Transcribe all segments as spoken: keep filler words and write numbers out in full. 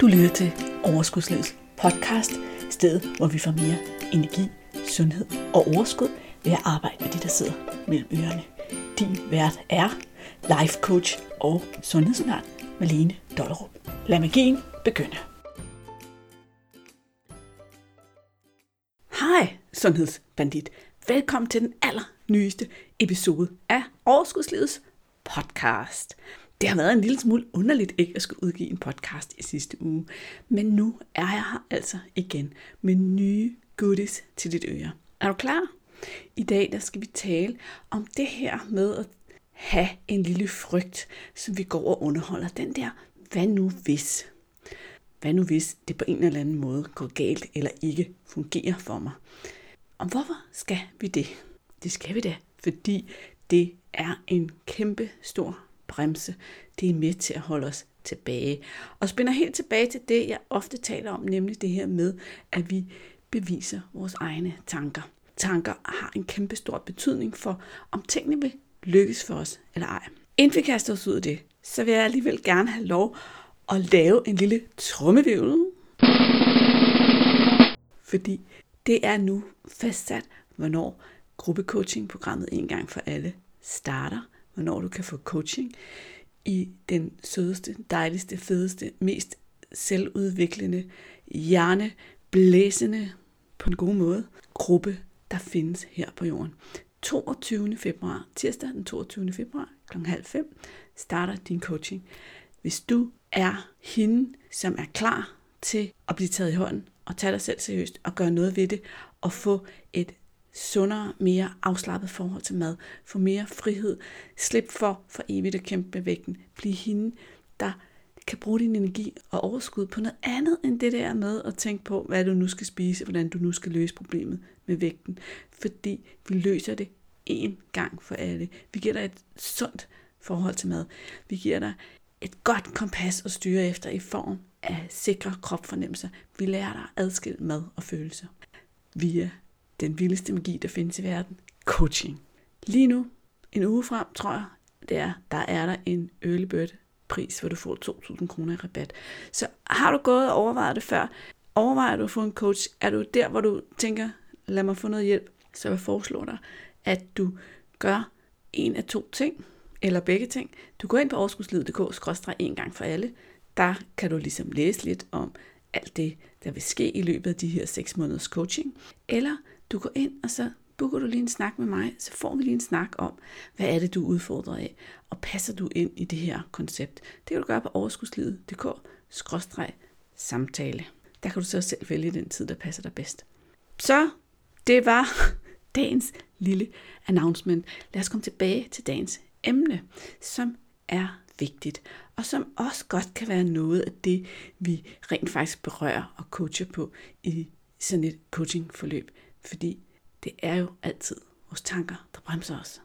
Du lytter til Overskudslivets podcast, stedet hvor vi får mere energi, sundhed og overskud ved at arbejde med de, der sidder mellem ørerne. Din vært er life coach og sundhedsundern Maline Dollerup. Lad magien begynde. Hej sundhedsbandit. Velkommen til den allernyeste episode af Overskudslivets podcast. Det har været en lille smule underligt ikke at skulle udgive en podcast i sidste uge, men nu er jeg her altså igen med nye goodies til dit øre. Er du klar? I dag der skal vi tale om det her med at have en lille frygt, som vi går og underholder. Den der, hvad nu hvis? Hvad nu hvis det på en eller anden måde går galt eller ikke fungerer for mig? Og hvorfor skal vi det? Det skal vi da, fordi det er en kæmpe stor bremse. Det er med til at holde os tilbage. Og spænder helt tilbage til det, jeg ofte taler om, nemlig det her med, at vi beviser vores egne tanker. Tanker har en kæmpe stor betydning for, om tingene vil lykkes for os eller ej. Inden vi kaster os ud af det, så vil jeg alligevel gerne have lov at lave en lille trommevirvel. Fordi det er nu fastsat, hvornår gruppecoaching-programmet en gang for alle starter. Hvornår du kan få coaching i den sødeste, dejligste, fedeste, mest selvudviklende, hjerneblæsende, på en god måde, gruppe, der findes her på jorden. toogtyvende februar, tirsdag den toogtyvende februar klokken halv fem, starter din coaching. Hvis du er hende, som er klar til at blive taget i hånden og tage dig selv seriøst og gøre noget ved det og få et sundere, mere afslappet forhold til mad, få mere frihed, slip for for evigt at kæmpe med vægten, bliv hende, der kan bruge din energi og overskud på noget andet end det der med at tænke på, hvad du nu skal spise, hvordan du nu skal løse problemet med vægten, fordi vi løser det én gang for alle. Vi giver dig et sundt forhold til mad, vi giver dig et godt kompas at styre efter i form af sikre kropfornemmelser, vi lærer dig at adskille mad og følelser via den vildeste magi, der findes i verden. Coaching. Lige nu, en uge frem, tror jeg, der, der er der en early bird pris, hvor du får to tusind kroner i rabat. Så har du gået og overvejet det før? Overvejer du at få en coach? Er du der, hvor du tænker, lad mig få noget hjælp? Så jeg foreslår dig, at du gør en af to ting, eller begge ting. Du går ind på overskudslivet punktum d k, en gang for alle. Der kan du ligesom læse lidt om alt det, der vil ske i løbet af de her seks måneders coaching. Eller du går ind, og så booker du lige en snak med mig, så får vi lige en snak om, hvad er det, du er udfordret af, og passer du ind i det her koncept. Det kan du gøre på overskudslivet punktum d k skråstreg samtale. Der kan du så selv vælge den tid, der passer dig bedst. Så det var dagens lille announcement. Lad os komme tilbage til dagens emne, som er vigtigt, og som også godt kan være noget af det, vi rent faktisk berører og coacher på i sådan et coachingforløb. Fordi det er jo altid vores tanker, der bremser os.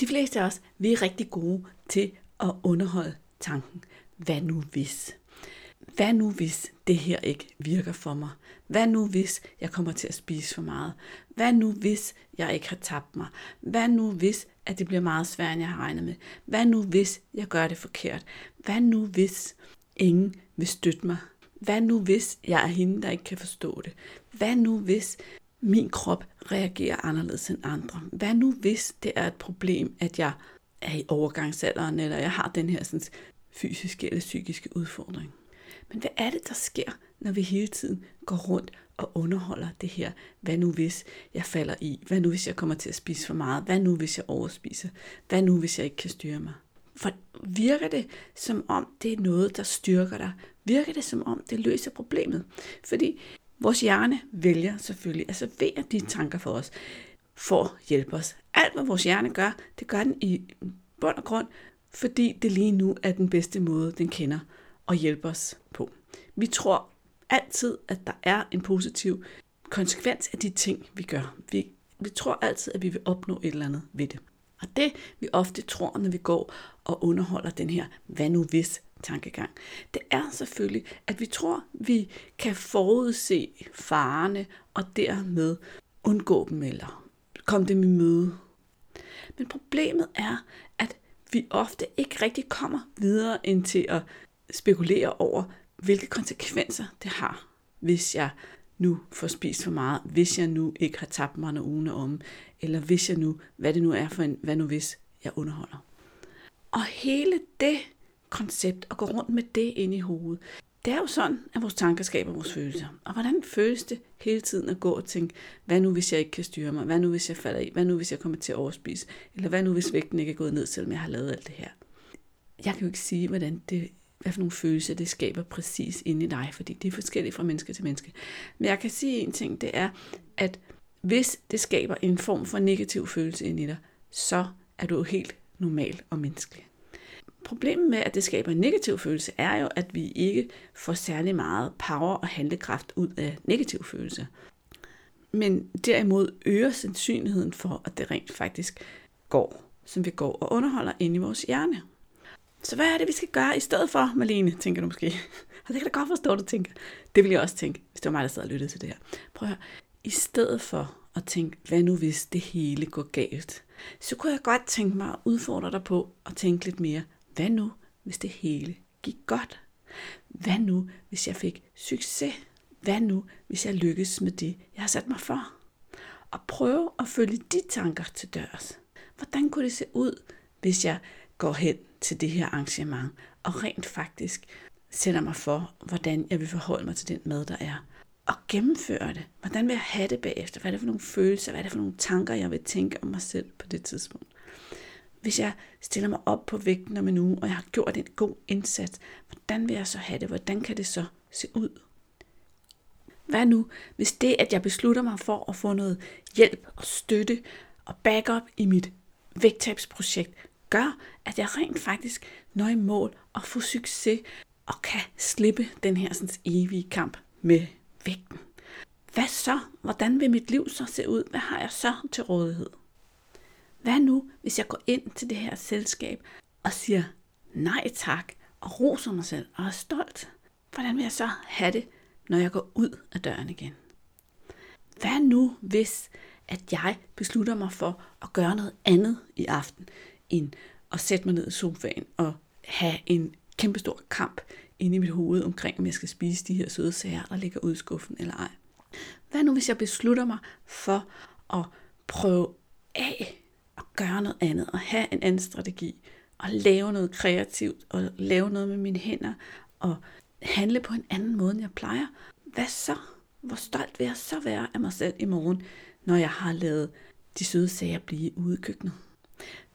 De fleste af os, vi er rigtig gode til at underholde tanken. Hvad nu hvis? Hvad nu hvis det her ikke virker for mig? Hvad nu hvis jeg kommer til at spise for meget? Hvad nu hvis jeg ikke har tabt mig? Hvad nu hvis at det bliver meget sværere, end jeg har regnet med? Hvad nu hvis jeg gør det forkert? Hvad nu hvis ingen vil støtte mig? Hvad nu hvis jeg er hende, der ikke kan forstå det? Hvad nu hvis min krop reagerer anderledes end andre? Hvad nu hvis det er et problem, at jeg er i overgangsalderen, eller jeg har den her sådan, fysiske eller psykiske udfordring? Men hvad er det, der sker, når vi hele tiden går rundt og underholder det her? Hvad nu hvis jeg falder i? Hvad nu hvis jeg kommer til at spise for meget? Hvad nu hvis jeg overspiser? Hvad nu hvis jeg ikke kan styre mig? For virker det, som om det er noget, der styrker dig? Virker det, som om det løser problemet? Fordi vores hjerne vælger selvfølgelig at servere de tanker for os, for at hjælpe os. Alt hvad vores hjerne gør, det gør den i bund og grund, fordi det lige nu er den bedste måde, den kender at hjælpe os på. Vi tror altid, at der er en positiv konsekvens af de ting, vi gør. Vi, vi tror altid, at vi vil opnå et eller andet ved det. Og det vi ofte tror, når vi går og underholder den her hvad nu hvis tankegang, det er selvfølgelig, at vi tror, vi kan forudse farerne og dermed undgå dem eller komme dem i møde. Men problemet er, at vi ofte ikke rigtig kommer videre end til at spekulere over, hvilke konsekvenser det har, hvis jeg nu får spist for meget, hvis jeg nu ikke har tabt mig nogle ugen om, eller hvis jeg nu, hvad det nu er for en, hvad nu hvis jeg underholder. Og hele det koncept, at gå rundt med det inde i hovedet, det er jo sådan, at vores tanker skaber vores følelser. Og hvordan føles det hele tiden at gå og tænke, hvad nu hvis jeg ikke kan styre mig, hvad nu hvis jeg falder i, hvad nu hvis jeg kommer til at overspise, eller hvad nu hvis vægten ikke er gået ned, selvom jeg har lavet alt det her. Jeg kan jo ikke sige, hvordan det, hvad for nogle følelser det skaber præcis inde i dig, fordi det er forskelligt fra menneske til menneske. Men jeg kan sige en ting, det er, at hvis det skaber en form for negativ følelse inde i dig, så er du jo helt normal og menneskelig. Problemet med, at det skaber en negativ følelse, er jo, at vi ikke får særlig meget power og handlekraft ud af negativ følelse. Men derimod øger sandsynligheden for, at det rent faktisk går, som vi går og underholder inde i vores hjerne. Så hvad er det, vi skal gøre i stedet for, Maline, tænker du måske? Og det kan da godt forstå, du tænker. Det ville jeg også tænke, hvis det var mig, der sad og lyttede til det her. Prøv at høre. I stedet for at tænke, hvad nu hvis det hele går galt, så kunne jeg godt tænke mig at udfordre dig på at tænke lidt mere. Hvad nu, hvis det hele gik godt? Hvad nu, hvis jeg fik succes? Hvad nu, hvis jeg lykkes med det, jeg har sat mig for? Og prøve at følge de tanker til dørs. Hvordan kunne det se ud, hvis jeg går hen til det her arrangement og rent faktisk sætter mig for, hvordan jeg vil forholde mig til den mad, der er? Og gennemføre det. Hvordan vil jeg have det bagefter? Hvad er det for nogle følelser? Hvad er det for nogle tanker, jeg vil tænke om mig selv på det tidspunkt? Hvis jeg stiller mig op på vægten om en uge, og jeg har gjort en god indsats, hvordan vil jeg så have det? Hvordan kan det så se ud? Hvad nu, hvis det, at jeg beslutter mig for at få noget hjælp og støtte og backup i mit vægttabsprojekt, gør, at jeg rent faktisk når i mål og får succes og kan slippe den her sådan, evige kamp med vægten? Hvad så? Hvordan vil mit liv så se ud? Hvad har jeg så til rådighed? Hvad nu, hvis jeg går ind til det her selskab og siger nej tak og roser mig selv og er stolt? Hvordan vil jeg så have det, når jeg går ud af døren igen? Hvad nu, hvis at jeg beslutter mig for at gøre noget andet i aften, end at sætte mig ned i sofaen og have en kæmpestor kamp inde i mit hoved omkring, om jeg skal spise de her søde sager, der ligger ude i skuffen eller ej? Hvad nu, hvis jeg beslutter mig for at prøve af og gøre noget andet, og have en anden strategi, og lave noget kreativt, og lave noget med mine hænder, og handle på en anden måde, end jeg plejer? Hvad så? Hvor stolt vil jeg så være af mig selv i morgen, når jeg har lavet de søde sager blive ude i køkkenet?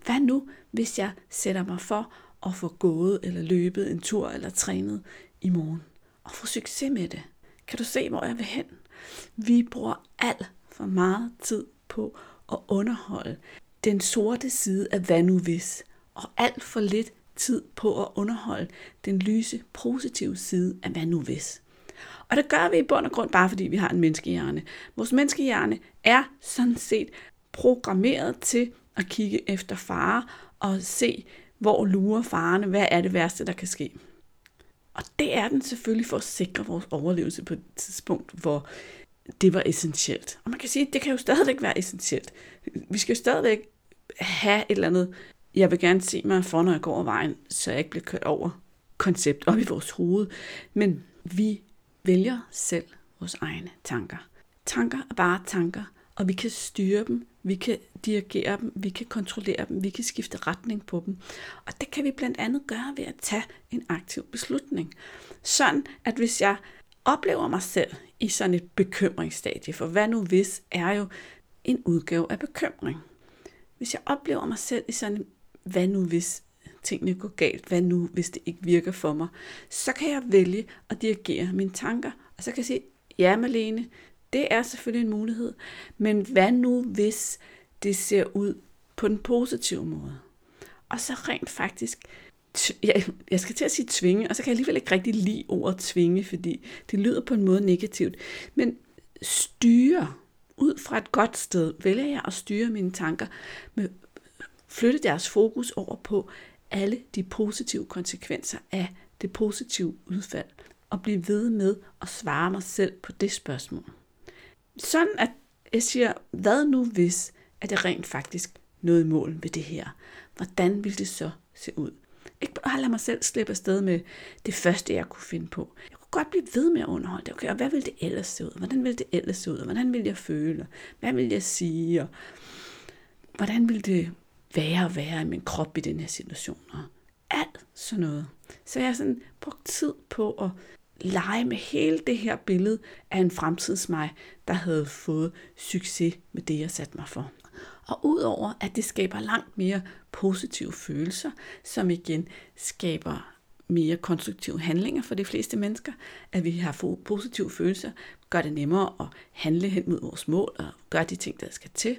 Hvad nu, hvis jeg sætter mig for at få gået eller løbet en tur eller trænet i morgen, og få succes med det? Kan du se, hvor jeg vil hen? Vi bruger alt for meget tid på at underholde den sorte side af hvad nu hvis, og alt for lidt tid på at underholde den lyse, positive side af hvad nu hvis. Og det gør vi i bund og grund bare fordi vi har en menneskehjerne. Vores menneskehjerne er sådan set programmeret til at kigge efter fare og se, hvor lurer farerne, hvad er det værste, der kan ske. Og det er den selvfølgelig for at sikre vores overlevelse på et tidspunkt, hvor det var essentielt. Og man kan sige, at det kan jo stadigvæk være essentielt. Vi skal jo stadigvæk have et eller andet, jeg vil gerne se mig for, når jeg går over vejen, så jeg ikke bliver kørt over koncept op i vores hoved. Men vi vælger selv vores egne tanker. Tanker er bare tanker, og vi kan styre dem, vi kan dirigere dem, vi kan kontrollere dem, vi kan skifte retning på dem. Og det kan vi blandt andet gøre ved at tage en aktiv beslutning. Sådan, at hvis jeg oplever mig selv i sådan et bekymringsstadie, for hvad nu hvis er jo en udgave af bekymring. Hvis jeg oplever mig selv i sådan en, hvad nu hvis tingene går galt, hvad nu hvis det ikke virker for mig, så kan jeg vælge at dirigere mine tanker, og så kan jeg sige, ja Malene, det er selvfølgelig en mulighed, men hvad nu hvis det ser ud på den positive måde? Og så rent faktisk, jeg skal til at sige tvinge, og så kan jeg alligevel ikke rigtig lide ordet tvinge, fordi det lyder på en måde negativt. Men styre, ud fra et godt sted, vælger jeg at styre mine tanker, med flytte deres fokus over på alle de positive konsekvenser af det positive udfald, og blive ved med at svare mig selv på det spørgsmål. Sådan at jeg siger, hvad nu hvis, at jeg rent faktisk nåede mål ved det her? Hvordan ville det så se ud? Ikke bare lade mig selv slippe afsted med det første, jeg kunne finde på. Jeg godt blive ved med at underholde det. Okay, og hvad vil det ellers se ud? Hvordan vil det ellers se ud? Hvordan vil jeg føle? Hvad vil jeg sige? Og hvordan vil det være at være i min krop i den her situation? Og alt sådan noget. Så jeg har sådan brugt tid på at lege med hele det her billede af en fremtidsmig, der havde fået succes med det, jeg satte mig for. Og udover at det skaber langt mere positive følelser, som igen skaber mere konstruktive handlinger for de fleste mennesker, at vi har fået positive følelser, gør det nemmere at handle hen mod vores mål og gøre de ting, der skal til,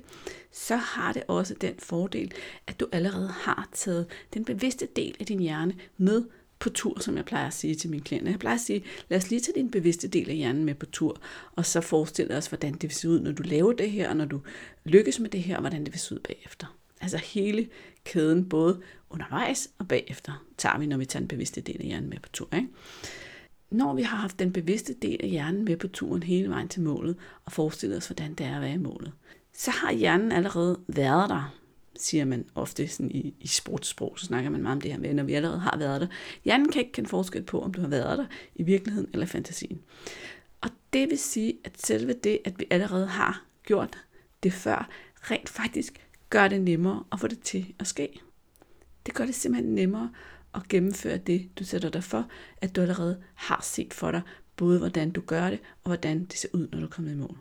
så har det også den fordel, at du allerede har taget den bevidste del af din hjerne med på tur, som jeg plejer at sige til mine klienter. Jeg plejer at sige, lad os lige tage din bevidste del af hjernen med på tur, og så forestille os, hvordan det vil se ud, når du laver det her, og når du lykkes med det her, og hvordan det vil se ud bagefter. Altså hele kæden, både undervejs og bagefter, tager vi, når vi tager den bevidste del af hjernen med på tur. Ikke? Når vi har haft den bevidste del af hjernen med på turen hele vejen til målet, og forestillet os, hvordan det er at være i målet, så har hjernen allerede været der, siger man ofte sådan i, i sportssprog, så snakker man meget om det her med, når vi allerede har været der. Hjernen kan ikke kende forskel på, om du har været der i virkeligheden eller fantasien. Og det vil sige, at selve det, at vi allerede har gjort det før, rent faktisk gør det nemmere at få det til at ske. Det gør det simpelthen nemmere at gennemføre det, du sætter dig for, at du allerede har set for dig, både hvordan du gør det, og hvordan det ser ud, når du kommer i mål.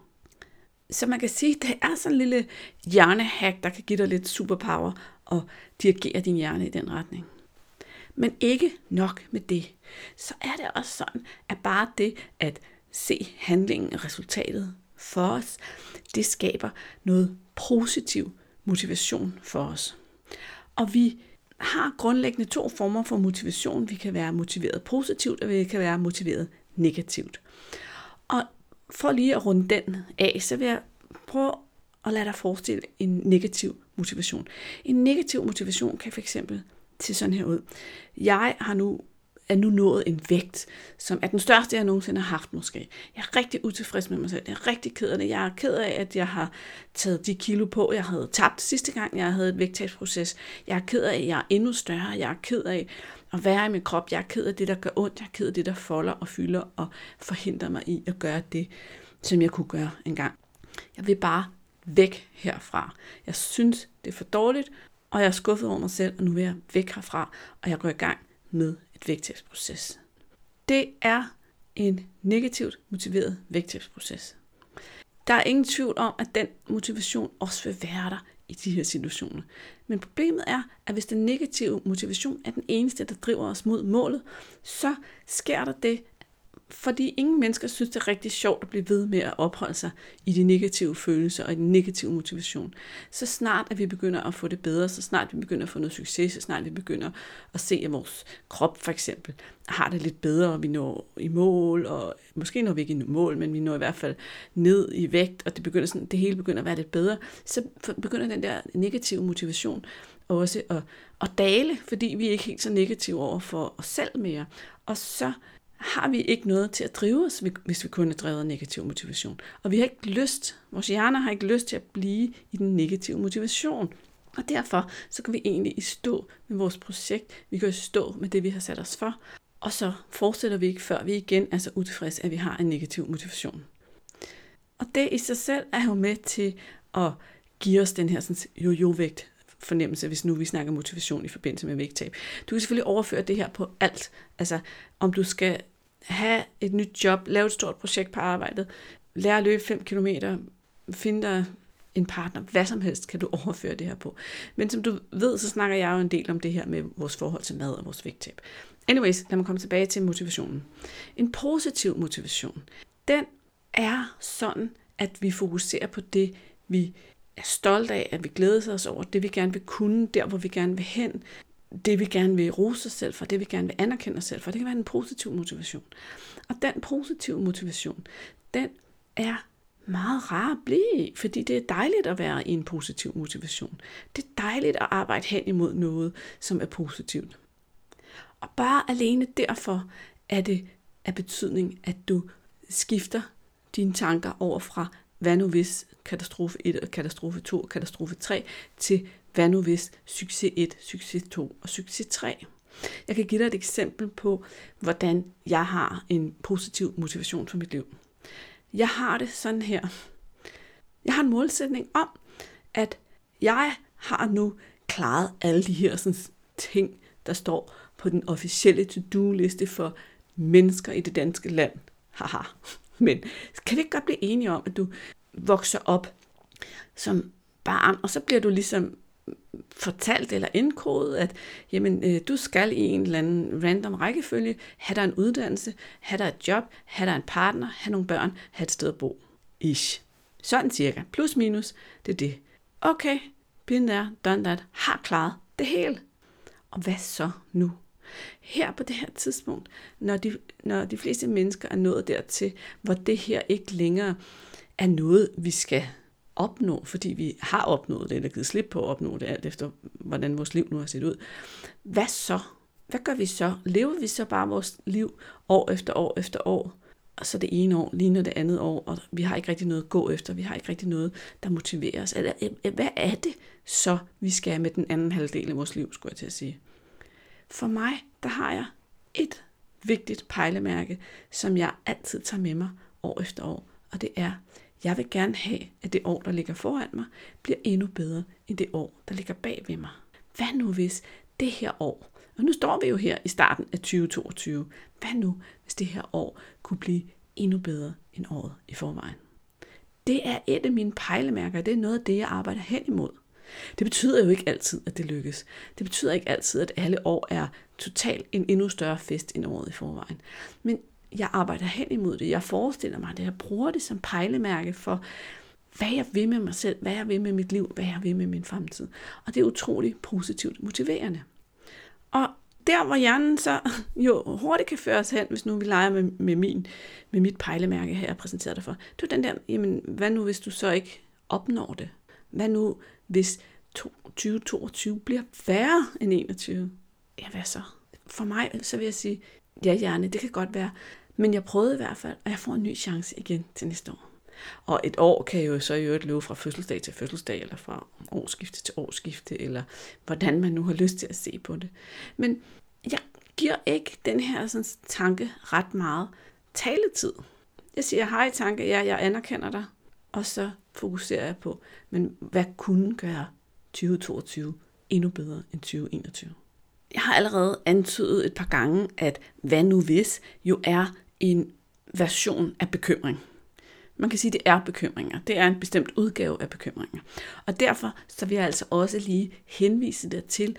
Så man kan sige, at det er sådan en lille hjernehack, der kan give dig lidt superpower og dirigere din hjerne i den retning. Men ikke nok med det. Så er det også sådan, at bare det at se handlingen og resultatet for os, det skaber noget positiv motivation for os. Og vi har grundlæggende to former for motivation. Vi kan være motiveret positivt, og vi kan være motiveret negativt. Og for lige at runde den af, så vil jeg prøve at lade dig forestille en negativ motivation. En negativ motivation kan fx se sådan her ud. Jeg har nu, er nu nået en vægt, som er den største, jeg nogensinde har haft måske. Jeg er rigtig utilfreds med mig selv. Jeg er rigtig ked af det. Jeg er ked af, at jeg har taget de kilo på, jeg havde tabt sidste gang, jeg havde et vægttabsproces. Jeg er ked af, at jeg er endnu større. Jeg er ked af at være i min krop. Jeg er ked af det, der gør ondt. Jeg er ked af det, der folder og fylder og forhindrer mig i at gøre det, som jeg kunne gøre engang. Jeg vil bare væk herfra. Jeg synes, det er for dårligt, og jeg er skuffet over mig selv, og nu vil jeg væk herfra, og jeg går i gang med et vægttabsproces. Det er en negativt motiveret vægttabsproces. Der er ingen tvivl om, at den motivation også vil være der i de her situationer. Men problemet er, at hvis den negative motivation er den eneste, der driver os mod målet, så sker der det, fordi ingen mennesker synes, det er rigtig sjovt at blive ved med at opholde sig i de negative følelser og i den negative motivation. Så snart at vi begynder at få det bedre, så snart vi begynder at få noget succes, så snart vi begynder at se, at vores krop for eksempel har det lidt bedre, og vi når i mål, og måske når vi ikke i mål, men vi når i hvert fald ned i vægt, og det, begynder sådan, det hele begynder at være lidt bedre, så begynder den der negative motivation også at, at dale, fordi vi er ikke helt så negative over for os selv mere. Og så har vi ikke noget til at drive os, hvis vi kun er drevet af negativ motivation. Og vi har ikke lyst, vores hjerner har ikke lyst til at blive i den negative motivation. Og derfor, så kan vi egentlig i stå med vores projekt, vi kan stå med det, vi har sat os for, og så fortsætter vi ikke, før vi igen er så utilfredse, at vi har en negativ motivation. Og det i sig selv er jo med til at give os den her sådan, jojo-vægt fornemmelse, hvis nu vi snakker motivation i forbindelse med vægttab. Du kan selvfølgelig overføre det her på alt. Altså, om du skal have et nyt job, lave et stort projekt på arbejdet, lære at løbe fem kilometer, finde dig en partner, hvad som helst kan du overføre det her på. Men som du ved, så snakker jeg jo en del om det her med vores forhold til mad og vores vægttab. Anyways, lad mig komme tilbage til motivationen. En positiv motivation, den er sådan, at vi fokuserer på det, vi er stolt af, at vi glæder os over det, vi gerne vil kunne, der hvor vi gerne vil hen, det vi gerne vil rose os selv for, det vi gerne vil anerkende os selv for. Det kan være en positiv motivation. Og den positive motivation, den er meget rar at blive i, fordi det er dejligt at være i en positiv motivation. Det er dejligt at arbejde hen imod noget, som er positivt. Og bare alene derfor er det af betydning, at du skifter dine tanker over fra hvad nu hvis katastrofe et, katastrofe to og katastrofe tre, til hvad nu hvis succes et, succes to og succes tre. Jeg kan give dig et eksempel på, hvordan jeg har en positiv motivation for mit liv. Jeg har det sådan her. Jeg har en målsætning om, at jeg har nu klaret alle de her sådan, ting, der står på den officielle to-do-liste for mennesker i det danske land. Haha. Men kan vi ikke godt blive enige om, at du vokser op som barn, og så bliver du ligesom fortalt eller indkodet, at jamen, du skal i en eller anden random rækkefølge have dig en uddannelse, have dig et job, have dig en partner, have nogle børn, have et sted at bo. Ish. Sådan cirka. Plus minus. Det er det. Okay. Been there, done that. Har klaret det hele. Og hvad så nu? Her på det her tidspunkt, når de, når de fleste mennesker er nået dertil, hvor det her ikke længere er noget, vi skal opnå, fordi vi har opnået det, eller givet slip på at opnå det, alt efter hvordan vores liv nu har set ud. Hvad så? Hvad gør vi så? Lever vi så bare vores liv år efter år efter år, og så det ene år ligner det andet år, og vi har ikke rigtig noget at gå efter, vi har ikke rigtig noget, der motiverer os. Eller, hvad er det så, vi skal med den anden halvdel af vores liv, skulle jeg til at sige? For mig, der har jeg et vigtigt pejlemærke, som jeg altid tager med mig år efter år, og det er, jeg vil gerne have, at det år, der ligger foran mig, bliver endnu bedre end det år, der ligger bag ved mig. Hvad nu hvis det her år, og nu står vi jo her i starten af tyve toogtyve, hvad nu hvis det her år kunne blive endnu bedre end året i forvejen? Det er et af mine pejlemærker, det er noget af det, jeg arbejder hen imod. Det betyder jo ikke altid, at det lykkes. Det betyder ikke altid, at alle år er totalt en endnu større fest end året i forvejen. Men jeg arbejder hen imod det. Jeg forestiller mig det. Jeg bruger det som pejlemærke for, hvad jeg vil med mig selv, hvad jeg vil med mit liv, hvad jeg vil med min fremtid. Og det er utroligt positivt motiverende. Og der, hvor hjernen så jo hurtigt kan føres hen, hvis nu vi leger med, med, min, med mit pejlemærke her, jeg præsenterer dig for, det er den der, jamen, hvad nu hvis du så ikke opnår det? Hvad nu hvis tyve toogtyve bliver værre end enogtyve? Ja, hvad så? For mig, så vil jeg sige, ja, hjerne, det kan godt være, men jeg prøvede i hvert fald, og jeg får en ny chance igen til næste år. Og et år kan jo så i øvrigt løbe fra fødselsdag til fødselsdag, eller fra årsskifte til årsskifte, eller hvordan man nu har lyst til at se på det. Men jeg giver ikke den her sådan, tanke ret meget taletid. Jeg siger, hej tanke, ja, jeg anerkender dig, og så fokuserer jeg på, men hvad kunne gøre tyve toogtyve endnu bedre end tyve enogtyve? Jeg har allerede antydet et par gange, at hvad nu hvis jo er en version af bekymring. Man kan sige, at det er bekymringer. Det er en bestemt udgave af bekymringer. Og derfor så vil jeg altså også lige henvise dig til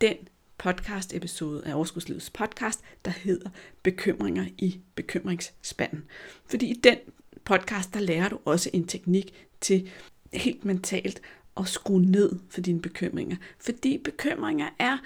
den podcast episode af Overskudslivets podcast, der hedder Bekymringer i bekymringsspanden. Fordi i den podcast, der lærer du også en teknik til helt mentalt at skrue ned for dine bekymringer. Fordi bekymringer er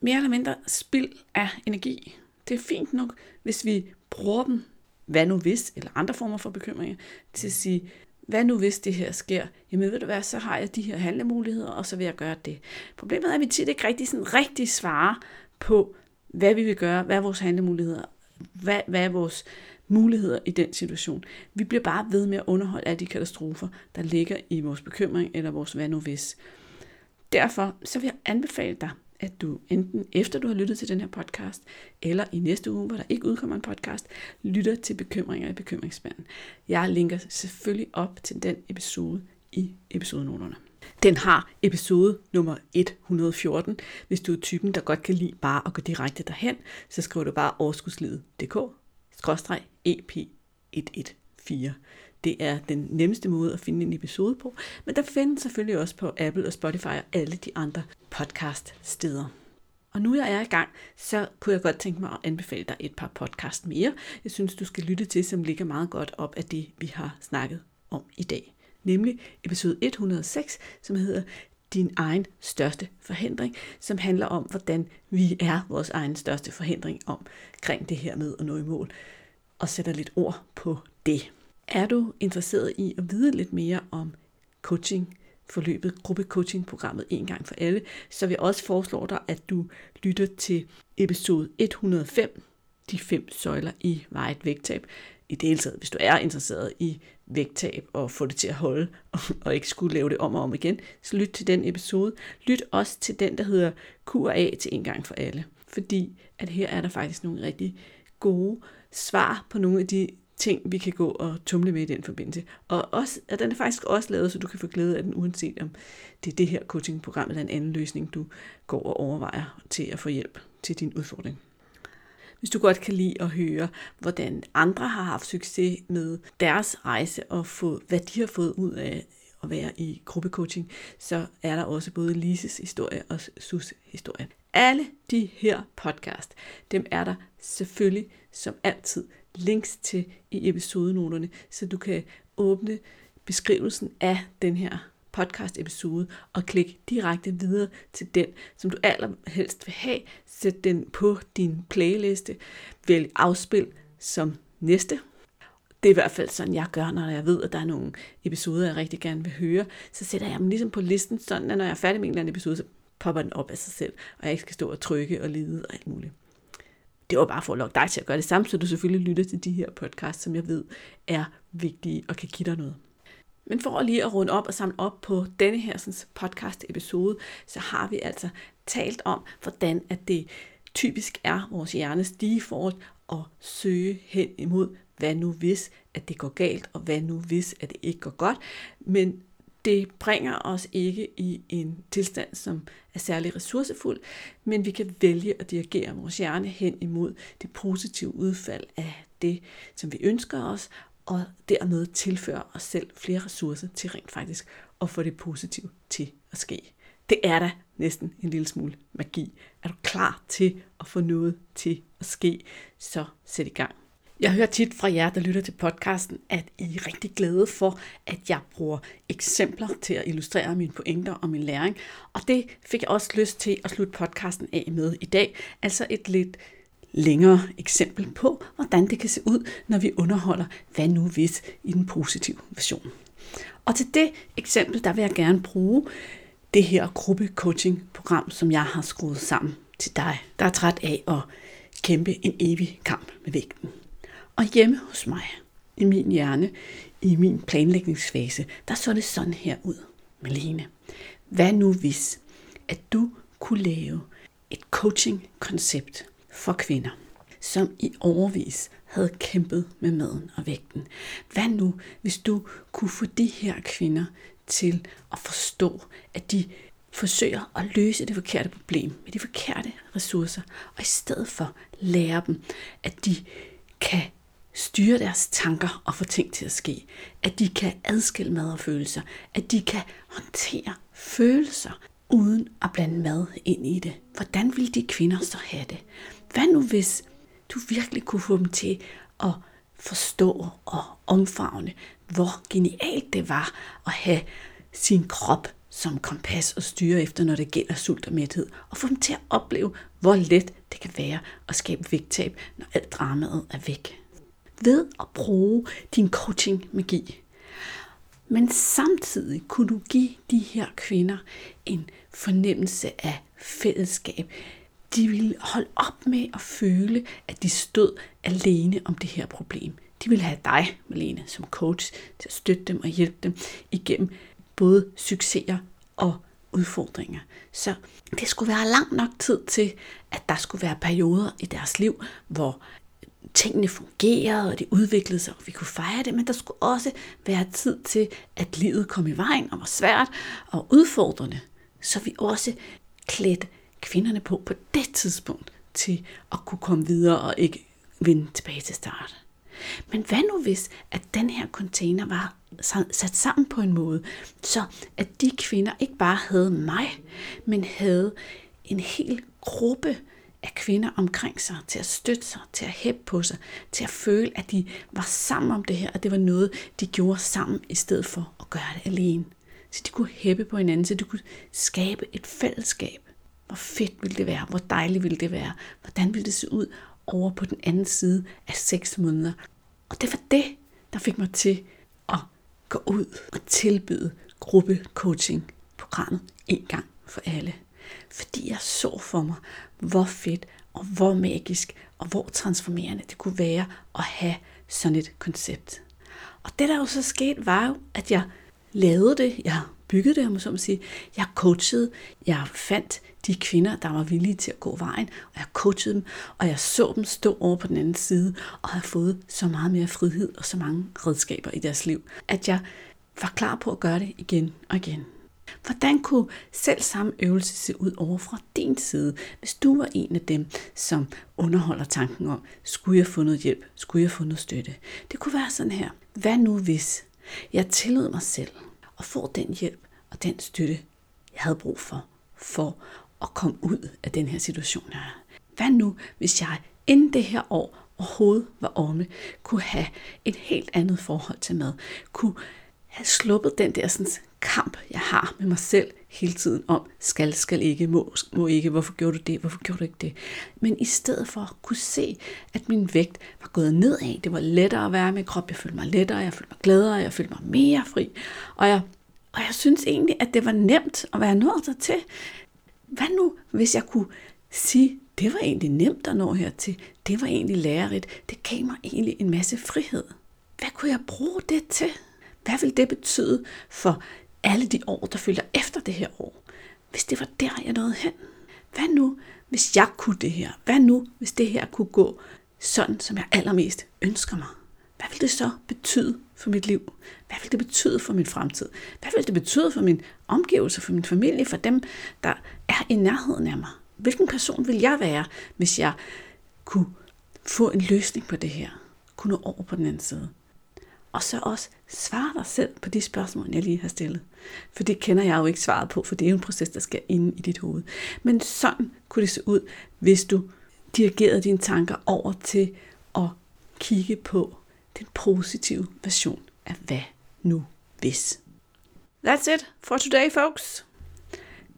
mere eller mindre spild af energi. Det er fint nok, hvis vi bruger dem, hvad nu hvis, eller andre former for bekymringer, til at sige, hvad nu hvis det her sker? Jamen ved du hvad, så har jeg de her handlemuligheder, og så vil jeg gøre det. Problemet er, at vi tit ikke rigtig, sådan, rigtig svarer på, hvad vi vil gøre, hvad er vores handlemuligheder, hvad, hvad er vores muligheder i den situation. Vi bliver bare ved med at underholde alle de katastrofer, der ligger i vores bekymring, eller vores hvad nu hvis. Derfor så vil jeg anbefale dig, at du enten efter du har lyttet til den her podcast, eller i næste uge, hvor der ikke udkommer en podcast, lytter til bekymringer i bekymringsspanden. Jeg linker selvfølgelig op til den episode i episodenoterne. Den har episode nummer et hundrede og fjorten. Hvis du er typen, der godt kan lide bare at gå direkte derhen, så skriver du bare overskudslivet punktum d k skråstreg e p et hundrede og fjorten. Det er den nemmeste måde at finde en episode på, men der findes selvfølgelig også på Apple og Spotify og alle de andre podcaststeder. Og nu jeg er i gang, så kunne jeg godt tænke mig at anbefale dig et par podcast mere. Jeg synes, du skal lytte til, som ligger meget godt op af det, vi har snakket om i dag. Nemlig episode et hundrede og seks, som hedder Din egen største forhindring, som handler om, hvordan vi er vores egen største forhindring omkring det her med at nå i mål, og sætter lidt ord på det. Er du interesseret i at vide lidt mere om coaching, forløbet gruppecoaching-programmet En gang for alle, så vil jeg også foreslå dig, at du lytter til episode et hundrede og fem, de fem søjler i varigt vægttab. I det hele taget, hvis du er interesseret i vægttab og få det til at holde, og, og ikke skulle lave det om og om igen, så lyt til den episode. Lyt også til den, der hedder Q og A til En gang for alle. fordi at her er der faktisk nogle rigtig gode svar på nogle af de ting, vi kan gå og tumle med i den forbindelse. Og, også, og den er faktisk også lavet, så du kan få glæde af den, uanset om det er det her coachingprogram eller en anden løsning, du går og overvejer til at få hjælp til din udfordring. Hvis du godt kan lide at høre, hvordan andre har haft succes med deres rejse og få, hvad de har fået ud af at være i gruppecoaching, så er der også både Lises historie og Sus historie. Alle de her podcast, dem er der selvfølgelig som altid links til i episodenoterne, så du kan åbne beskrivelsen af den her podcast episode og klik direkte videre til den, som du allerhelst vil have. Sæt den på din playliste. Vælg afspil som næste. Det er i hvert fald sådan, jeg gør, når jeg ved, at der er nogle episoder, jeg rigtig gerne vil høre. Så sætter jeg dem ligesom på listen, sådan at når jeg er færdig med en eller anden episode, så popper den op af sig selv, og jeg ikke skal stå og trykke og lede og alt muligt. Det var bare for at lokke dig til at gøre det samme, så du selvfølgelig lytter til de her podcasts, som jeg ved er vigtige og kan give dig noget. Men for lige at runde op og samle op på denne her podcast episode, så har vi altså talt om, hvordan at det typisk er vores hjernes default at søge hen imod, hvad nu hvis, at det går galt, og hvad nu hvis, at det ikke går godt. Men det bringer os ikke i en tilstand, som er særlig ressourcefuld, men vi kan vælge at dirigere vores hjerne hen imod det positive udfald af det, som vi ønsker os, og dermed tilføre os selv flere ressourcer til rent faktisk at få det positive til at ske. Det er da næsten en lille smule magi. Er du klar til at få noget til at ske, så sæt i gang. Jeg hører tit fra jer, der lytter til podcasten, at I er rigtig glade for, at jeg bruger eksempler til at illustrere mine pointer og min læring. Og det fik jeg også lyst til at slutte podcasten af med i dag. Altså et lidt længere eksempel på, hvordan det kan se ud, når vi underholder, hvad nu hvis, i den positive version. Og til det eksempel, der vil jeg gerne bruge det her gruppecoaching-program, som jeg har skruet sammen til dig, der er træt af at kæmpe en evig kamp med vægten. Og hjemme hos mig, i min hjerne, i min planlægningsfase, der så det sådan her ud. Maline, hvad nu hvis, at du kunne lave et coaching-koncept for kvinder, som i årevis havde kæmpet med maden og vægten? Hvad nu, hvis du kunne få de her kvinder til at forstå, at de forsøger at løse det forkerte problem med de forkerte ressourcer, og i stedet for lære dem, at de kan styre deres tanker og få ting til at ske, at de kan adskille mad og følelser, at de kan håndtere følelser uden at blande mad ind i det. Hvordan ville de kvinder så have det? Hvad nu hvis du virkelig kunne få dem til at forstå og omfavne, hvor genialt det var at have sin krop som kompas og styre efter, når det gælder sult og mæthed, og få dem til at opleve, hvor let det kan være at skabe vægttab, når alt dramaet er væk. Ved at bruge din coaching-magi. Men samtidig kunne du give de her kvinder en fornemmelse af fællesskab. De ville holde op med at føle, at de stod alene om det her problem. De ville have dig, Malene, som coach til at støtte dem og hjælpe dem igennem både succeser og udfordringer. Så det skulle være lang nok tid til, at der skulle være perioder i deres liv, hvor tingene fungerede, og de udviklede sig, og vi kunne fejre det, men der skulle også være tid til, at livet kom i vejen, og var svært og udfordrende, så vi også klædte kvinderne på på det tidspunkt til at kunne komme videre og ikke vende tilbage til start. Men hvad nu hvis, at den her container var sat sammen på en måde, så at de kvinder ikke bare havde mig, men havde en hel gruppe af kvinder omkring sig, til at støtte sig, til at hæppe på sig, til at føle, at de var sammen om det her, og det var noget, de gjorde sammen, i stedet for at gøre det alene. Så de kunne hæppe på hinanden, så de kunne skabe et fællesskab. Hvor fedt ville det være, hvor dejligt ville det være, hvordan ville det se ud over på den anden side af seks måneder. Og det var det, der fik mig til at gå ud og tilbyde gruppecoaching-programmet en gang for alle. Fordi jeg så for mig, hvor fedt og hvor magisk og hvor transformerende det kunne være at have sådan et koncept. Og det der jo så skete, var jo, at jeg lavede det, jeg bygget det, om så må sige. Jeg coachede, jeg fandt de kvinder, der var villige til at gå vejen, og jeg coachede dem, og jeg så dem stå over på den anden side, og havde fået så meget mere frihed og så mange redskaber i deres liv, at jeg var klar på at gøre det igen og igen. Hvordan kunne selv samme øvelse se ud over fra din side, hvis du var en af dem, som underholder tanken om, skulle jeg få noget hjælp, skulle jeg få noget støtte? Det kunne være sådan her. Hvad nu hvis jeg tillod mig selv at få den hjælp og den støtte, jeg havde brug for, for at komme ud af den her situation, jeg er? Hvad nu hvis jeg inden det her år overhovedet var omme, kunne have et helt andet forhold til mad, kunne have sluppet den der sådan kamp, jeg har med mig selv hele tiden om, skal, skal ikke, må, må ikke, hvorfor gjorde du det, hvorfor gjorde du ikke det. Men i stedet for at kunne se, at min vægt var gået nedad, det var lettere at være med krop, jeg følte mig lettere, jeg følte mig gladere, jeg følte mig mere fri. Og jeg, og jeg synes egentlig, at det var nemt at være nået dertil. Hvad nu, hvis jeg kunne sige, det var egentlig nemt at nå hertil, det var egentlig lærerigt, det gav mig egentlig en masse frihed. Hvad kunne jeg bruge det til? Hvad ville det betyde for alle de år, der følger efter det her år, hvis det var der, jeg nåede hen? Hvad nu, hvis jeg kunne det her? Hvad nu, hvis det her kunne gå sådan, som jeg allermest ønsker mig? Hvad ville det så betyde for mit liv? Hvad ville det betyde for min fremtid? Hvad ville det betyde for min omgivelser, for min familie, for dem, der er i nærheden af mig? Hvilken person ville jeg være, hvis jeg kunne få en løsning på det her? Kunne nå over på den anden side? Og så også svare dig selv på de spørgsmål, jeg lige har stillet. For det kender jeg jo ikke svaret på, for det er jo en proces, der sker inde i dit hoved. Men sådan kunne det se ud, hvis du dirigerede dine tanker over til at kigge på den positive version af hvad nu hvis. That's it for today, folks.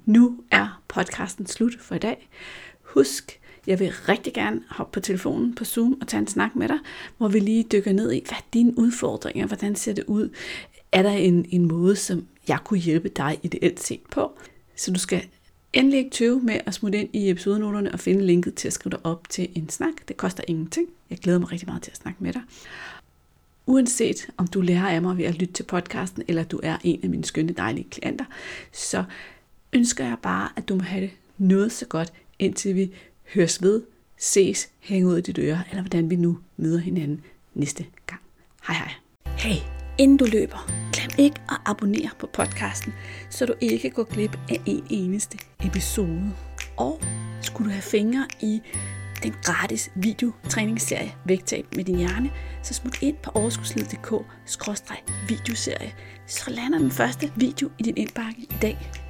Nu er podcasten slut for i dag. Husk, jeg vil rigtig gerne hoppe på telefonen på Zoom og tage en snak med dig, hvor vi lige dykker ned i, hvad er dine udfordringer, hvordan ser det ud? Er der en, en måde, som jeg kunne hjælpe dig ideelt set på? Så du skal endelig ikke tøve med at smutte ind i episodenoterne og finde linket til at skrive dig op til en snak. Det koster ingenting. Jeg glæder mig rigtig meget til at snakke med dig. Uanset om du lærer af mig ved at lytte til podcasten, eller du er en af mine skønne dejlige klienter, så ønsker jeg bare, at du må have det noget så godt, indtil vi høres ved, ses, hænge ud i dit øre, eller hvordan vi nu møder hinanden næste gang. Hej hej. Hey, inden du løber, glem ikke at abonnere på podcasten, så du ikke går glip af en eneste episode. Og skulle du have fingre i den gratis videotræningsserie Vægttab med din hjerne, så smut ind på overskudslivet punktum d k skråstreg videoserie, så lander den første video i din indbakke i dag.